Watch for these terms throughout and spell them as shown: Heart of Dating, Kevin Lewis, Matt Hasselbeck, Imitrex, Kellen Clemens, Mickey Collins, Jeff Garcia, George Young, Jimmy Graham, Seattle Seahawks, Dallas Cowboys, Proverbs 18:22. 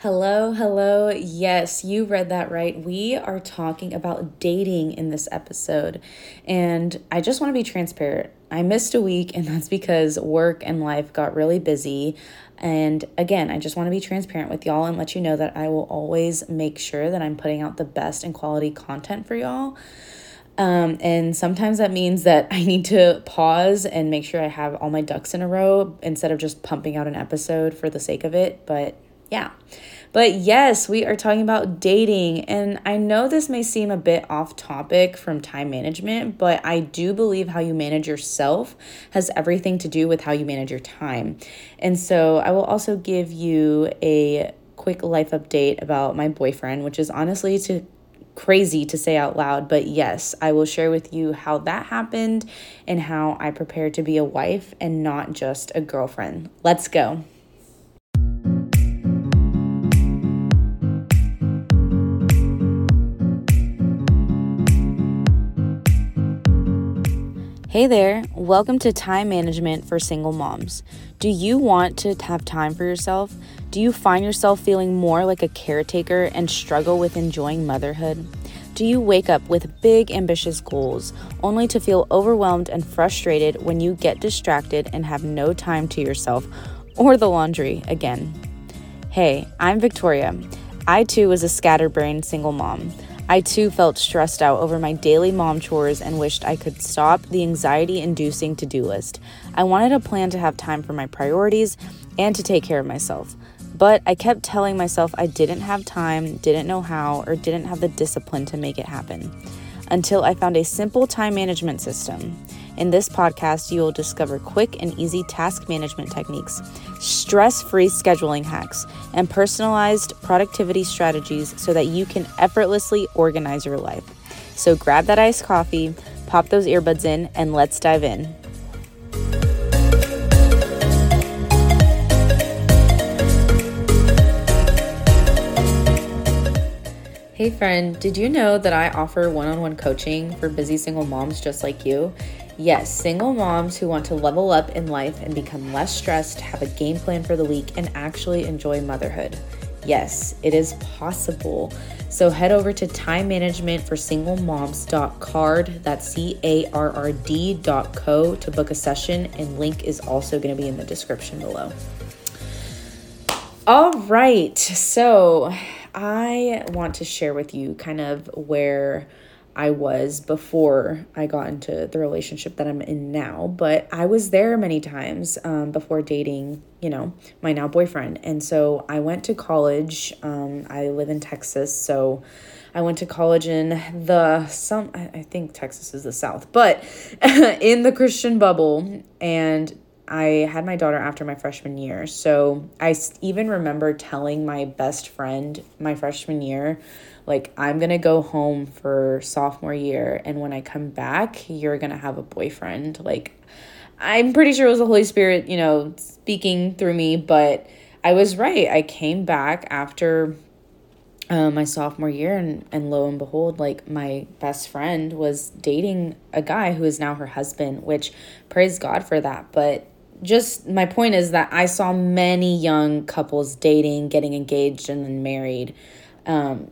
Hello. Yes, you read that right. We are talking about dating in this episode. And I just want to be transparent. I missed a week, and that's because work and life got really busy. And again, I just want to be transparent with y'all and let you know that I will always make sure that I'm putting out the best and quality content for y'all. And sometimes that means that I need to pause and make sure I have all my ducks in a row instead of just pumping out an episode for the sake of it. But yes, we are talking about dating, and I know this may seem a bit off topic from time management, but I do believe how you manage yourself has everything to do with how you manage your time. And so I will also give you a quick life update about my boyfriend, which is honestly crazy to say out loud, but yes, I will share with you how that happened and how I prepared to be a wife and not just a girlfriend. Let's go. Hey there, welcome to Time Management for Single Moms. Do you want to have time for yourself? Do you find yourself feeling more like a caretaker and struggle with enjoying motherhood? Do you wake up with big, ambitious goals only to feel overwhelmed and frustrated when you get distracted and have no time to yourself or the laundry again? Hey, I'm Victoria. I too was a scatterbrained single mom. I too felt stressed out over my daily mom chores and wished I could stop the anxiety-inducing to-do list. I wanted a plan to have time for my priorities and to take care of myself, but I kept telling myself I didn't have time, didn't know how, or didn't have the discipline to make it happen, until I found a simple time management system. In this podcast, you will discover quick and easy task management techniques, stress-free scheduling hacks, and personalized productivity strategies so that you can effortlessly organize your life. So grab that iced coffee, pop those earbuds in, and let's dive in. Hey friend, did you know that I offer one-on-one coaching for busy single moms just like you? Yes, single moms who want to level up in life and become less stressed, have a game plan for the week, and actually enjoy motherhood. Yes, it is possible. So head over to timemanagementforsinglemoms.card, that's CARRD.co to book a session, and link is also going to be in the description below. All right, so I want to share with you kind of where I was before I got into the relationship that I'm in now, but I was there many times before dating, my now boyfriend. And so I went to college. I live in Texas, so I went to college in I think Texas is the South, but in the Christian bubble, and I had my daughter after my freshman year. So I even remember telling my best friend my freshman year, I'm going to go home for sophomore year, and when I come back, you're going to have a boyfriend. I'm pretty sure it was the Holy Spirit, speaking through me, but I was right. I came back after my sophomore year, and lo and behold, my best friend was dating a guy who is now her husband, which praise God for that. But just my point is that I saw many young couples dating, getting engaged, and then married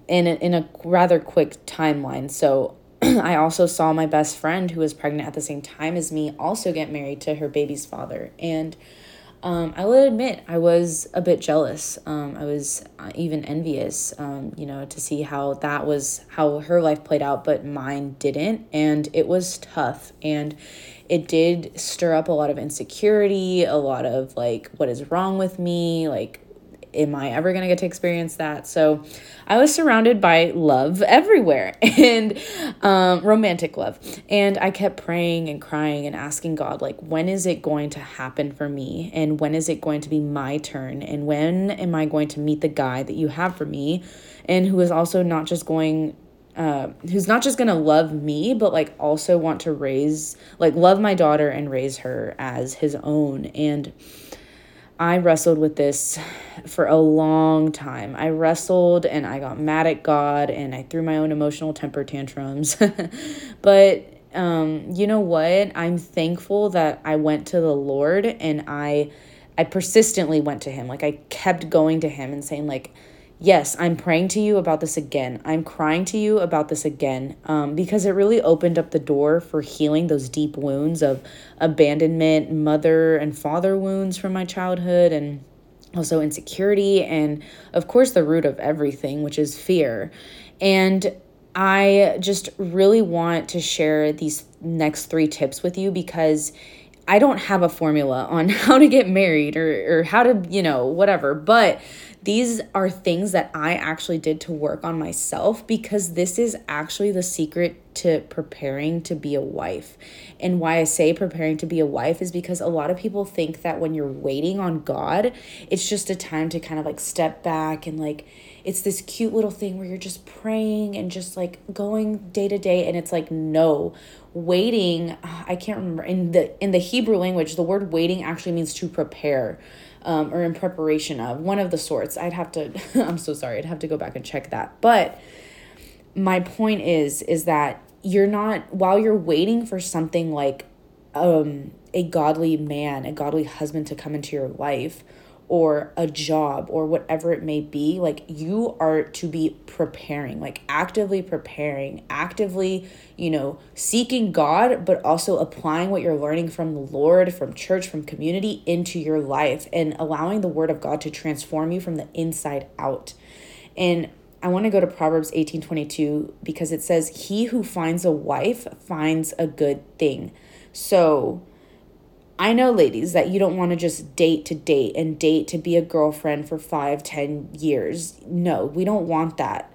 in a rather quick timeline. So I also saw my best friend, who was pregnant at the same time as me, also get married to her baby's father. And I will admit, I was a bit jealous. I was even envious, to see how her life played out, but mine didn't. And it was tough. And it did stir up a lot of insecurity, a lot of what is wrong with me? Am I ever going to get to experience that? So I was surrounded by love everywhere, and romantic love. And I kept praying and crying and asking God, when is it going to happen for me? And when is it going to be my turn? And when am I going to meet the guy that you have for me? And who is also not just who's not just going to love me, but also want to love my daughter and raise her as his own. And I wrestled with this for a long time. I wrestled, and I got mad at God, and I threw my own emotional temper tantrums. But you know what? I'm thankful that I went to the Lord, and I persistently went to him. I kept going to him and saying yes, I'm praying to you about this again. I'm crying to you about this again, because it really opened up the door for healing those deep wounds of abandonment, mother and father wounds from my childhood, and also insecurity, and of course the root of everything, which is fear. And I just really want to share these next three tips with you because I don't have a formula on how to get married or how to, whatever, but these are things that I actually did to work on myself, because this is actually the secret to preparing to be a wife. And why I say preparing to be a wife is because a lot of people think that when you're waiting on God, it's just a time to kind of like step back and like, it's this cute little thing where you're just praying and just like going day to day. And it's like, no, waiting, I can't remember, in the Hebrew language, the word waiting actually means to prepare. Or in preparation of, one of the sorts. I'm so sorry, I'd have to go back and check that. But my point is that you're not, while you're waiting for something like a godly man, a godly husband to come into your life, or a job, or whatever it may be, like you are to be preparing, like actively preparing, actively, seeking God, but also applying what you're learning from the Lord, from church, from community into your life, and allowing the word of God to transform you from the inside out. And I want to go to Proverbs 18:22, because it says, "He who finds a wife finds a good thing." So I know, ladies, that you don't want to just date to date and date to be a girlfriend for 5-10 years. No, we don't want that.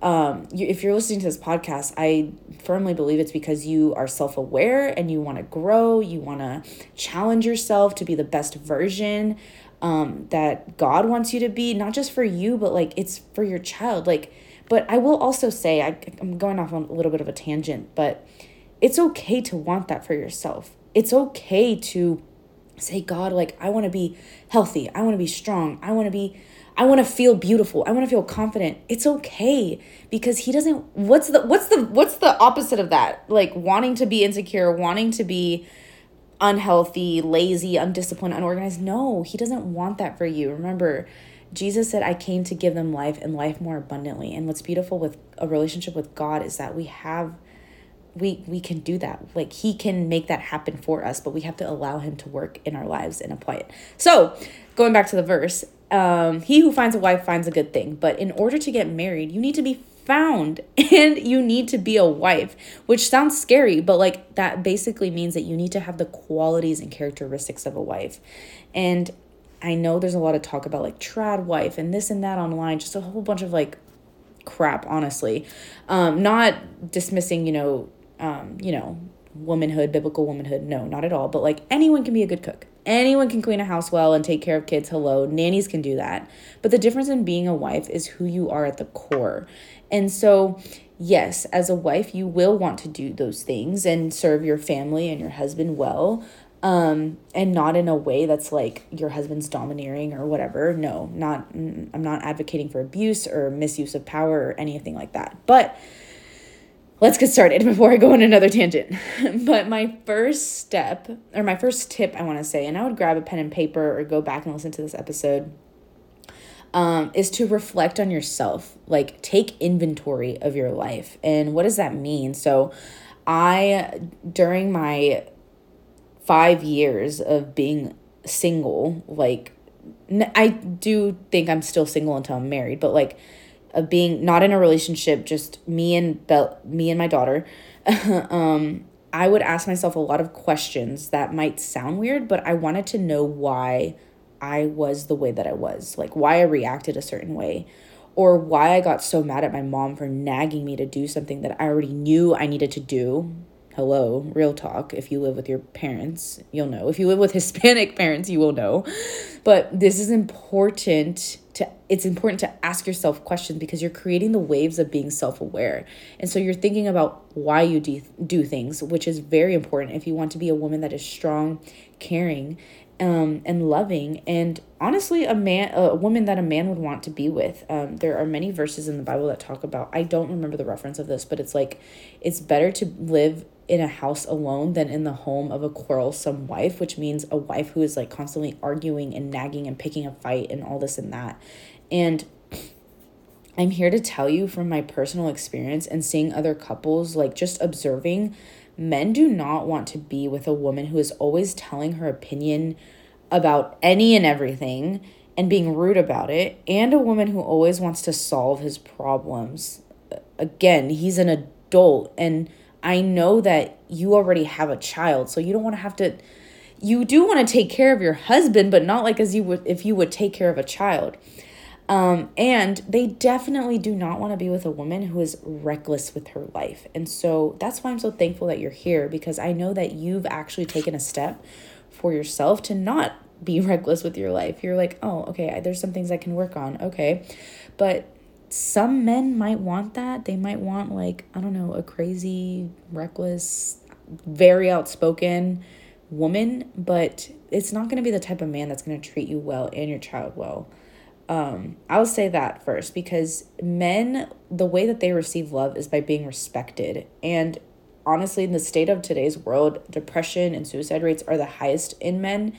If you're listening to this podcast, I firmly believe it's because you are self-aware and you want to grow. You want to challenge yourself to be the best version that God wants you to be, not just for you, but like it's for your child. But I will also say, I'm going off on a little bit of a tangent, but it's okay to want that for yourself. It's okay to say, God, like, I want to be healthy. I want to be strong. I want to feel beautiful. I want to feel confident. It's okay, because he doesn't, what's the opposite of that? Like wanting to be insecure, wanting to be unhealthy, lazy, undisciplined, unorganized. No, he doesn't want that for you. Remember, Jesus said, I came to give them life and life more abundantly. And what's beautiful with a relationship with God is that we can do that. Like he can make that happen for us, but we have to allow him to work in our lives and apply it. So going back to the verse, he who finds a wife finds a good thing. But in order to get married, you need to be found and you need to be a wife, which sounds scary, but like that basically means that you need to have the qualities and characteristics of a wife. And I know there's a lot of talk about like trad wife and this and that online, just a whole bunch of like crap, honestly. Not dismissing, womanhood, biblical womanhood. No, not at all. But like anyone can be a good cook. Anyone can clean a house well and take care of kids. Hello. Nannies can do that. But the difference in being a wife is who you are at the core. And so, yes, as a wife, you will want to do those things and serve your family and your husband well. And not in a way that's like your husband's domineering or whatever. No, I'm not advocating for abuse or misuse of power or anything like that. But let's get started before I go on another tangent. But my first tip, I want to say, and I would grab a pen and paper or go back and listen to this episode, is to reflect on yourself. Like take inventory of your life. And what does that mean? So during my 5 years of being single, like I do think I'm still single until I'm married, but like of being not in a relationship, just me and my daughter, I would ask myself a lot of questions that might sound weird, but I wanted to know why I was the way that I was, like why I reacted a certain way, or why I got so mad at my mom for nagging me to do something that I already knew I needed to do. Hello, real talk. If you live with your parents, you'll know. If you live with Hispanic parents, you will know. But this is important. It's important to ask yourself questions because you're creating the waves of being self-aware. And so you're thinking about why you do things, which is very important if you want to be a woman that is strong, caring, and loving, and honestly a woman that a man would want to be with. There are many verses in the Bible that talk about, I don't remember the reference of this, but it's like, it's better to live in a house alone than in the home of a quarrelsome wife, which means a wife who is like constantly arguing and nagging and picking a fight and all this and that. And I'm here to tell you from my personal experience and seeing other couples, like just observing, men do not want to be with a woman who is always telling her opinion about any and everything and being rude about it, and a woman who always wants to solve his problems. Again, he's an adult, and I know that you already have a child, so you don't want to have to... You do want to take care of your husband, but not like as you would if you would take care of a child. And they definitely do not want to be with a woman who is reckless with her life. And so that's why I'm so thankful that you're here, because I know that you've actually taken a step for yourself to not be reckless with your life. You're like, oh, okay, there's some things I can work on. Okay. But some men might want that. They might want, like, I don't know, a crazy, reckless, very outspoken woman, but it's not going to be the type of man that's going to treat you well and your child well. I'll say that first, because men, the way that they receive love is by being respected. And honestly, in the state of today's world, depression and suicide rates are the highest in men.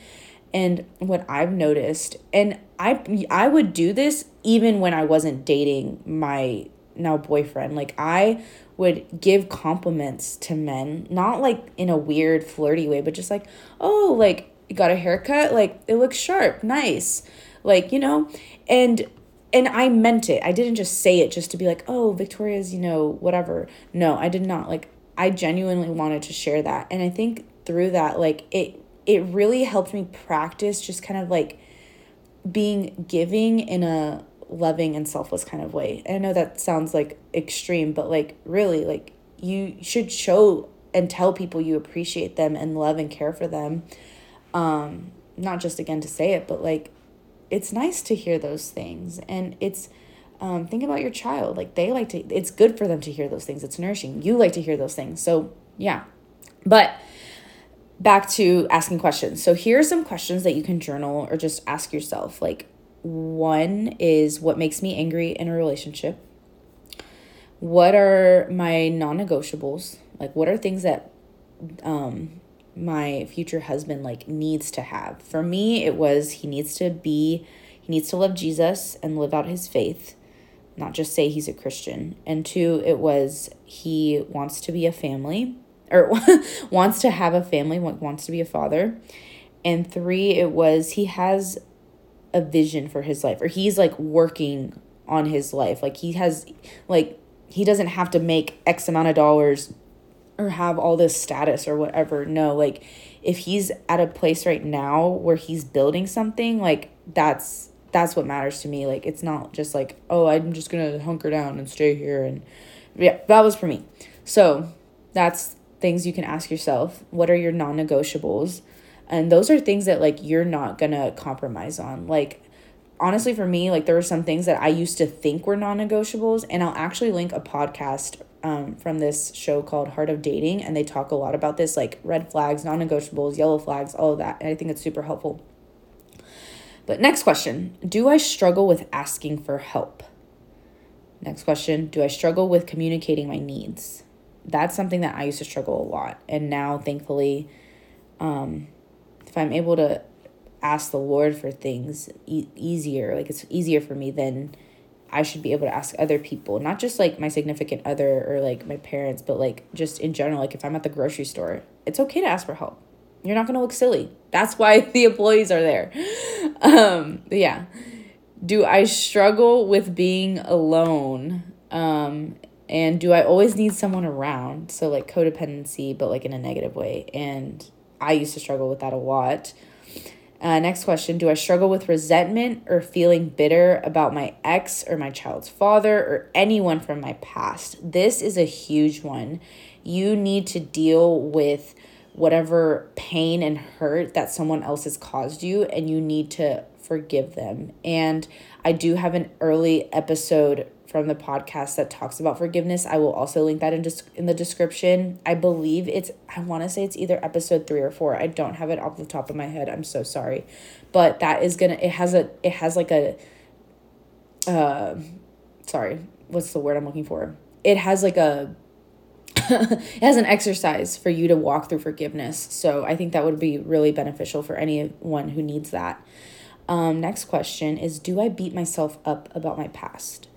And what I've noticed, and I would do this even when I wasn't dating my now boyfriend, like I would give compliments to men, not like in a weird flirty way, but just like, oh, like you got a haircut, like it looks sharp, nice. Like, you know, and I meant it. I didn't just say it just to be like, oh, Victoria's, you know, whatever. No, I did not. Like, I genuinely wanted to share that. And I think through that, like, it really helped me practice just kind of like being giving in a loving and selfless kind of way. And I know that sounds like extreme, but like really, like you should show and tell people you appreciate them and love and care for them. Not just again to say it, but like, it's nice to hear those things. And it's, think about your child. Like they like to, it's good for them to hear those things. It's nourishing. You like to hear those things. So yeah, but back to asking questions. So here are some questions that you can journal or just ask yourself. Like, one is, what makes me angry in a relationship? What are my non-negotiables? Like, what are things that, my future husband like needs to have? For me, it was he needs to love Jesus and live out his faith, not just say he's a Christian. And two, it was he wants to be a family, or wants to have a family, wants to be a father. And three, it was he has a vision for his life, or he's like working on his life. Like he has, like he doesn't have to make X amount of dollars or have all this status or whatever. No, like if he's at a place right now where he's building something, like that's what matters to me. Like it's not just like, oh, I'm just gonna hunker down and stay here. And yeah, that was for me. So that's things you can ask yourself. What are your non-negotiables? And those are things that like you're not gonna compromise on. Like honestly, for me, like there were some things that I used to think were non-negotiables, and I'll actually link a podcast from this show called Heart of Dating, and they talk a lot about this, like red flags, non-negotiables, yellow flags, all of that, and I think it's super helpful. But next question, do I struggle with asking for help? Next question, do I struggle with communicating my needs? That's something that I used to struggle a lot, and now thankfully, if I'm able to ask the Lord for things easier, like it's easier for me, then I should be able to ask other people, not just like my significant other or like my parents, but like just in general. Like if I'm at the grocery store, it's okay to ask for help. You're not going to look silly. That's why the employees are there. Yeah. Do I struggle with being alone? And do I always need someone around? So like codependency, but like in a negative way. And I used to struggle with that a lot. Next question, do I struggle with resentment or feeling bitter about my ex or my child's father or anyone from my past? This is a huge one. You need to deal with whatever pain and hurt that someone else has caused you, and you need to forgive them. And I do have an early episode from the podcast that talks about forgiveness. I will also link that in the description. I believe I want to say it's either episode 3 or 4. I don't have it off the top of my head. I'm so sorry. But that is going to, it has like a, it has an exercise for you to walk through forgiveness. So I think that would be really beneficial for anyone who needs that. Next question is, do I beat myself up about my past?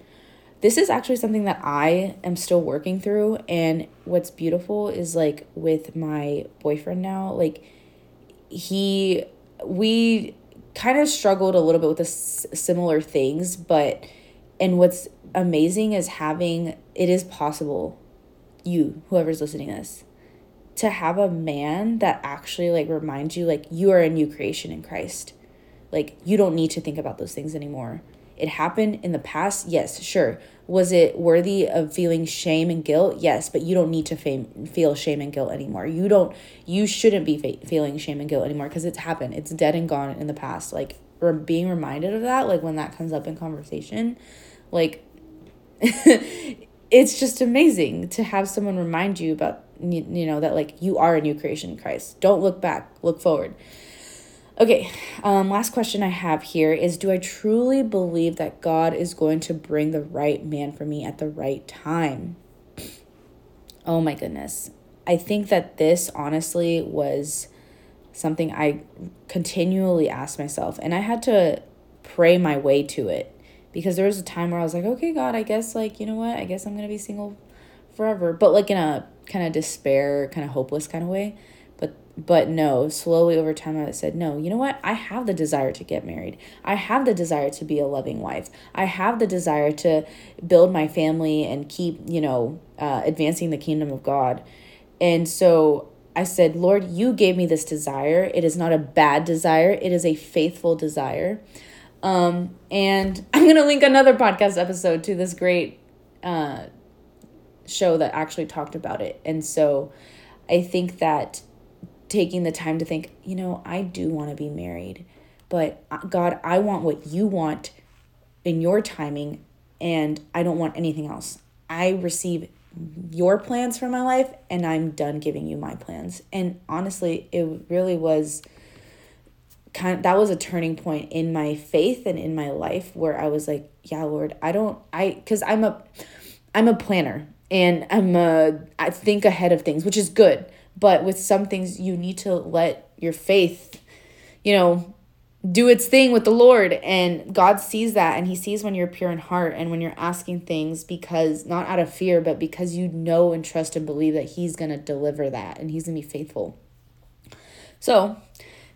This is actually something that I am still working through. And what's beautiful is, like, with my boyfriend now, like, we kind of struggled a little bit with the similar things, but, and what's amazing is it is possible, you, whoever's listening to this, to have a man that actually, like, reminds you, like, you are a new creation in Christ. Like, you don't need to think about those things anymore. It happened in the past. Yes, sure. Was it worthy of feeling shame and guilt? Yes, but you don't need to feel shame and guilt anymore. You shouldn't be feeling shame and guilt anymore, because it's happened. It's dead and gone in the past. Like, being reminded of that, like, when that comes up in conversation, like, it's just amazing to have someone remind you about, you know, that, like, you are a new creation in Christ. Don't look back, look forward. Okay, last question I have here is, do I truly believe that God is going to bring the right man for me at the right time? Oh my goodness. I think that this honestly was something I continually asked myself, and I had to pray my way to it, because there was a time where I was like, okay, God, I guess, like, you know what? I guess I'm going to be single forever, but, like, in a kind of despair, kind of hopeless kind of way. But no, slowly over time, I said, no, you know what? I have the desire to get married. I have the desire to be a loving wife. I have the desire to build my family and keep, you know, advancing the kingdom of God. And so I said, Lord, you gave me this desire. It is not a bad desire. It is a faithful desire. And I'm going to link another podcast episode to this great show that actually talked about it. And so I think that taking the time to think, you know, I do want to be married, but God, I want what you want in your timing, and I don't want anything else. I receive your plans for my life, and I'm done giving you my plans. And honestly, it really was that was a turning point in my faith and in my life, where I was like, yeah, Lord, because I'm a planner, and I think ahead of things, which is good. But with some things, you need to let your faith, you know, do its thing with the Lord. And God sees that, and he sees when you're pure in heart and when you're asking things, because not out of fear, but because you know and trust and believe that he's going to deliver that, and he's going to be faithful. So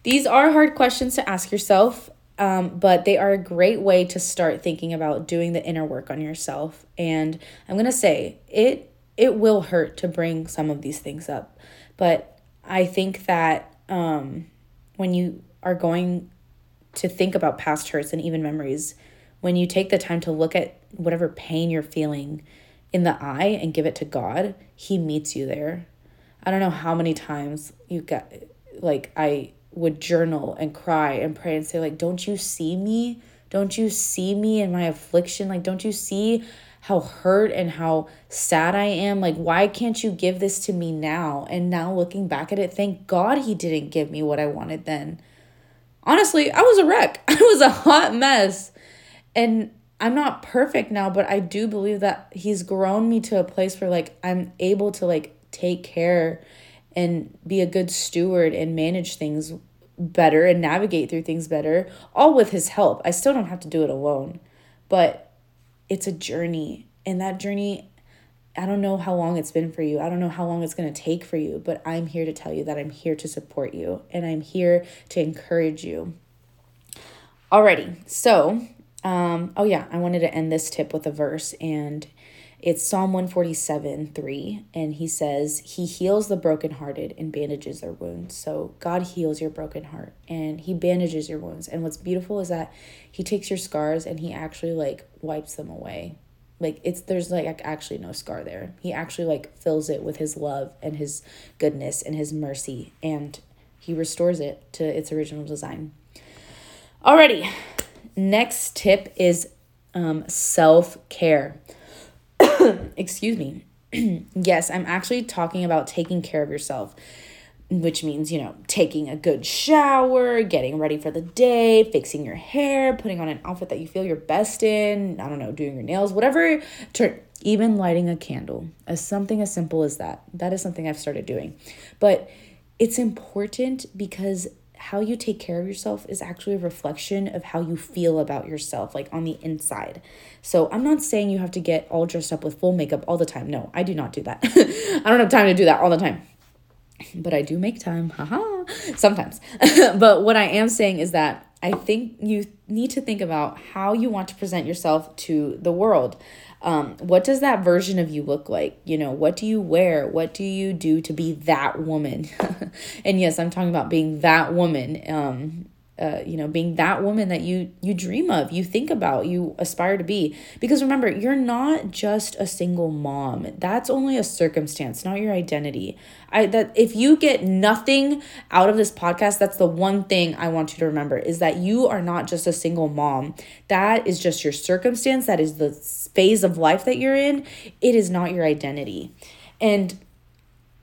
these are hard questions to ask yourself, but they are a great way to start thinking about doing the inner work on yourself. And I'm going to say it will hurt to bring some of these things up. But I think that when you are going to think about past hurts and even memories, when you take the time to look at whatever pain you're feeling in the eye and give it to God, he meets you there. I don't know how many times I would journal and cry and pray and say, like, don't you see me? Don't you see me in my affliction? Like, don't you see how hurt and how sad I am? Like, why can't you give this to me now? And now looking back at it, thank God he didn't give me what I wanted then. Honestly, I was a wreck. I was a hot mess. And I'm not perfect now, but I do believe that he's grown me to a place where, like, I'm able to, like, take care and be a good steward and manage things better and navigate through things better, all with his help. I still don't have to do it alone, but it's a journey, and that journey, I don't know how long it's been for you. I don't know how long it's going to take for you, but I'm here to tell you that I'm here to support you, and I'm here to encourage you. Alrighty, so, I wanted to end this tip with a verse, and it's Psalm 147:3, and he says, he heals the brokenhearted and bandages their wounds. So God heals your broken heart, and he bandages your wounds. And what's beautiful is that he takes your scars and he actually, like, wipes them away. Like, there's, like, actually no scar there. He actually, like, fills it with his love and his goodness and his mercy, and he restores it to its original design. Alrighty, next tip is self-care. Excuse me. Yes, I'm actually talking about taking care of yourself, which means, you know, taking a good shower, getting ready for the day, fixing your hair, putting on an outfit that you feel your best in, I don't know, doing your nails, whatever, even lighting a candle, something as simple as that. That is something I've started doing. But it's important because how you take care of yourself is actually a reflection of how you feel about yourself, like on the inside. So I'm not saying you have to get all dressed up with full makeup all the time. No, I do not do that. I don't have time to do that all the time. But I do make time, haha, sometimes. But what I am saying is that I think you need to think about how you want to present yourself to the world. What does that version of you look like? You know, what do you wear? What do you do to be that woman? And yes, I'm talking about being that woman, being that woman that you dream of, you think about, you aspire to be. Because remember, you're not just a single mom. That's only a circumstance, not your identity. If you get nothing out of this podcast, that's the one thing I want you to remember, is that you are not just a single mom. That is just your circumstance. That is the phase of life that you're in. It is not your identity. And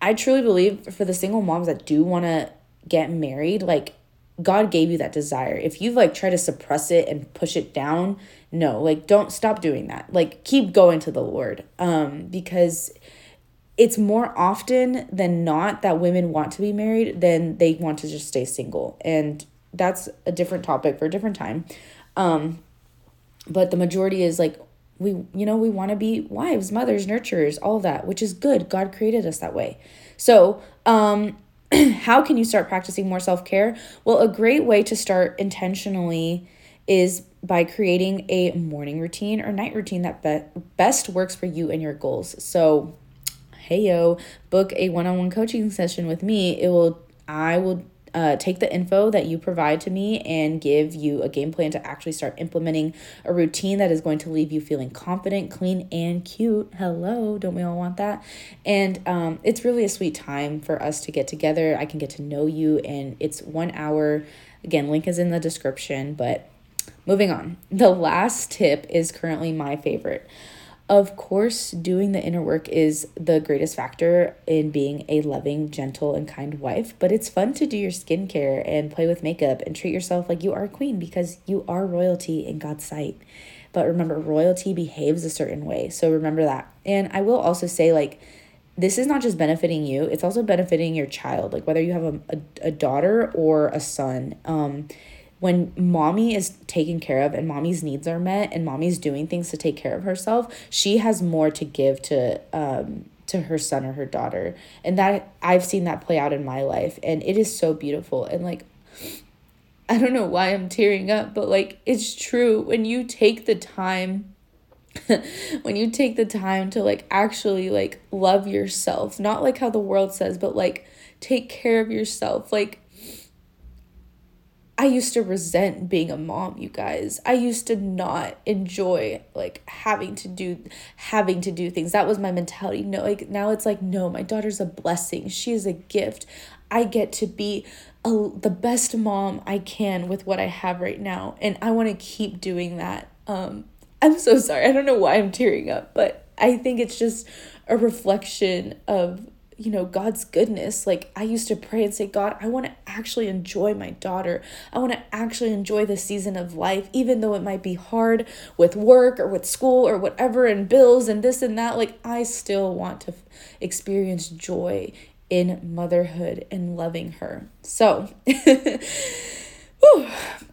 I truly believe for the single moms that do want to get married, like, God gave you that desire. If you like try to suppress it and push it down, no, like don't stop doing that. Like keep going to the Lord. Because it's more often than not that women want to be married than they want to just stay single. And that's a different topic for a different time. But the majority is like, we want to be wives, mothers, nurturers, all of that, which is good. God created us that way. So, how can you start practicing more self-care? Well, a great way to start intentionally is by creating a morning routine or night routine that best works for you and your goals. So, hey yo, book a one-on-one coaching session with me. I will take the info that you provide to me and give you a game plan to actually start implementing a routine that is going to leave you feeling confident, clean, and cute. Hello, don't we all want that? And it's really a sweet time for us to get together. I can get to know you, and it's 1 hour. Again, link is in the description, but moving on. The last tip is currently my favorite. Of course, doing the inner work is the greatest factor in being a loving, gentle, and kind wife, but it's fun to do your skincare and play with makeup and treat yourself like you are a queen, because you are royalty in God's sight. But remember, royalty behaves a certain way, so remember that. And I will also say, like, this is not just benefiting you, it's also benefiting your child, like whether you have a daughter or a son. When mommy is taken care of and mommy's needs are met and mommy's doing things to take care of herself, she has more to give to her son or her daughter. And that I've seen that play out in my life. And it is so beautiful. And like, I don't know why I'm tearing up, but like, it's true. When you take the time to like actually like love yourself, not like how the world says, but like take care of yourself, like, I used to resent being a mom, you guys. I used to not enjoy like having to do things. That was my mentality. No, like now it's like, no, my daughter's a blessing. She is a gift. I get to be the best mom I can with what I have right now, and I want to keep doing that. I'm so sorry. I don't know why I'm tearing up, but I think it's just a reflection of, you know, God's goodness. Like I used to pray and say, God, I want to actually enjoy my daughter. I want to actually enjoy this season of life, even though it might be hard with work or with school or whatever, and bills and this and that. Like I still want to experience joy in motherhood and loving her. So, whew.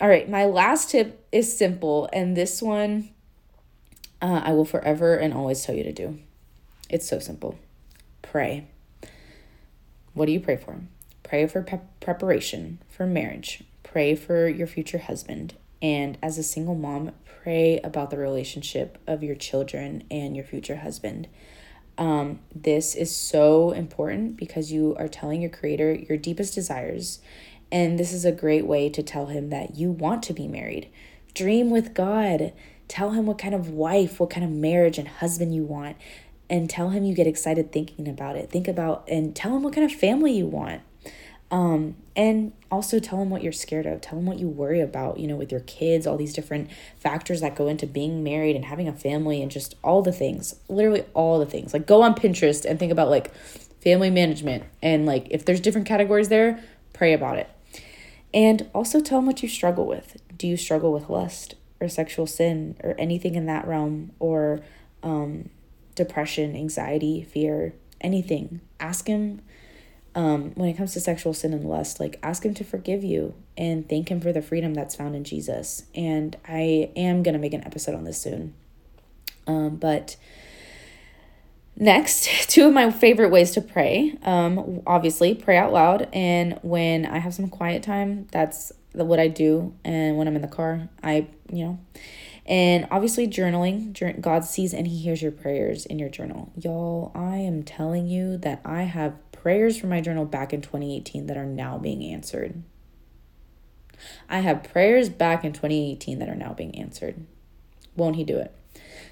All right, my last tip is simple. And this one, I will forever and always tell you to do. It's so simple. Pray. What do you pray for? Pray for preparation for marriage. Pray for your future husband. And as a single mom, pray about the relationship of your children and your future husband. This is so important because you are telling your Creator your deepest desires. And this is a great way to tell him that you want to be married. Dream with God. Tell him what kind of wife, what kind of marriage and husband you want. And tell him you get excited thinking about it. Think about and tell him what kind of family you want. And also tell him what you're scared of. Tell him what you worry about, you know, with your kids, all these different factors that go into being married and having a family and just all the things, literally all the things. Like go on Pinterest and think about like family management. And like if there's different categories there, pray about it. And also tell him what you struggle with. Do you struggle with lust or sexual sin or anything in that realm, or depression, anxiety, fear, anything? Ask him When it comes to sexual sin and lust, like, ask him to forgive you and thank him for the freedom that's found in Jesus. And I am going to make an episode on this soon. But next, two of my favorite ways to pray. Obviously, pray out loud. And when I have some quiet time, that's what I do. And when I'm in the car, and obviously journaling. God sees and he hears your prayers in your journal. Y'all, I am telling you that I have prayers from my journal back in 2018 that are now being answered. I have prayers back in 2018 that are now being answered. Won't he do it?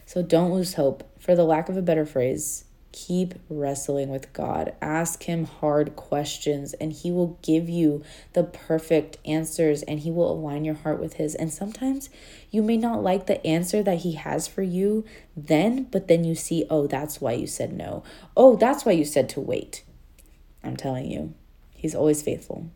So don't lose hope. For the lack of a better phrase, keep wrestling with God. Ask him hard questions and he will give you the perfect answers, and he will align your heart with his. And sometimes you may not like the answer that he has for you then, but then you see, oh, that's why you said no. Oh, that's why you said to wait. I'm telling you, he's always faithful.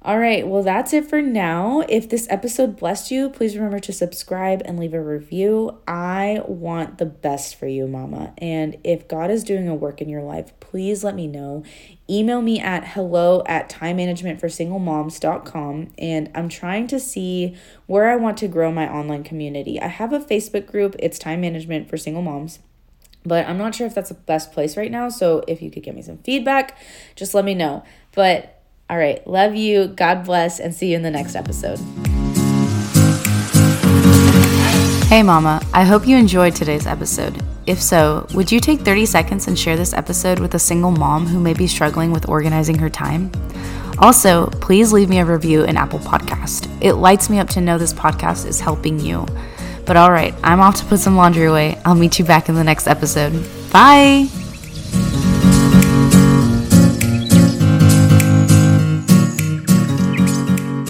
All right, well, that's it for now. If this episode blessed you, please remember to subscribe and leave a review. I want the best for you, mama. And if God is doing a work in your life, please let me know. Email me at hello@timemanagementforsinglemoms.com. And I'm trying to see where I want to grow my online community. I have a Facebook group. It's Time Management for Single Moms. But I'm not sure if that's the best place right now. So if you could give me some feedback, just let me know. But all right, love you, God bless, and see you in the next episode. Hey mama, I hope you enjoyed today's episode. If so, would you take 30 seconds and share this episode with a single mom who may be struggling with organizing her time? Also, please leave me a review in Apple Podcast. It lights me up to know this podcast is helping you. But all right, I'm off to put some laundry away. I'll meet you back in the next episode. Bye.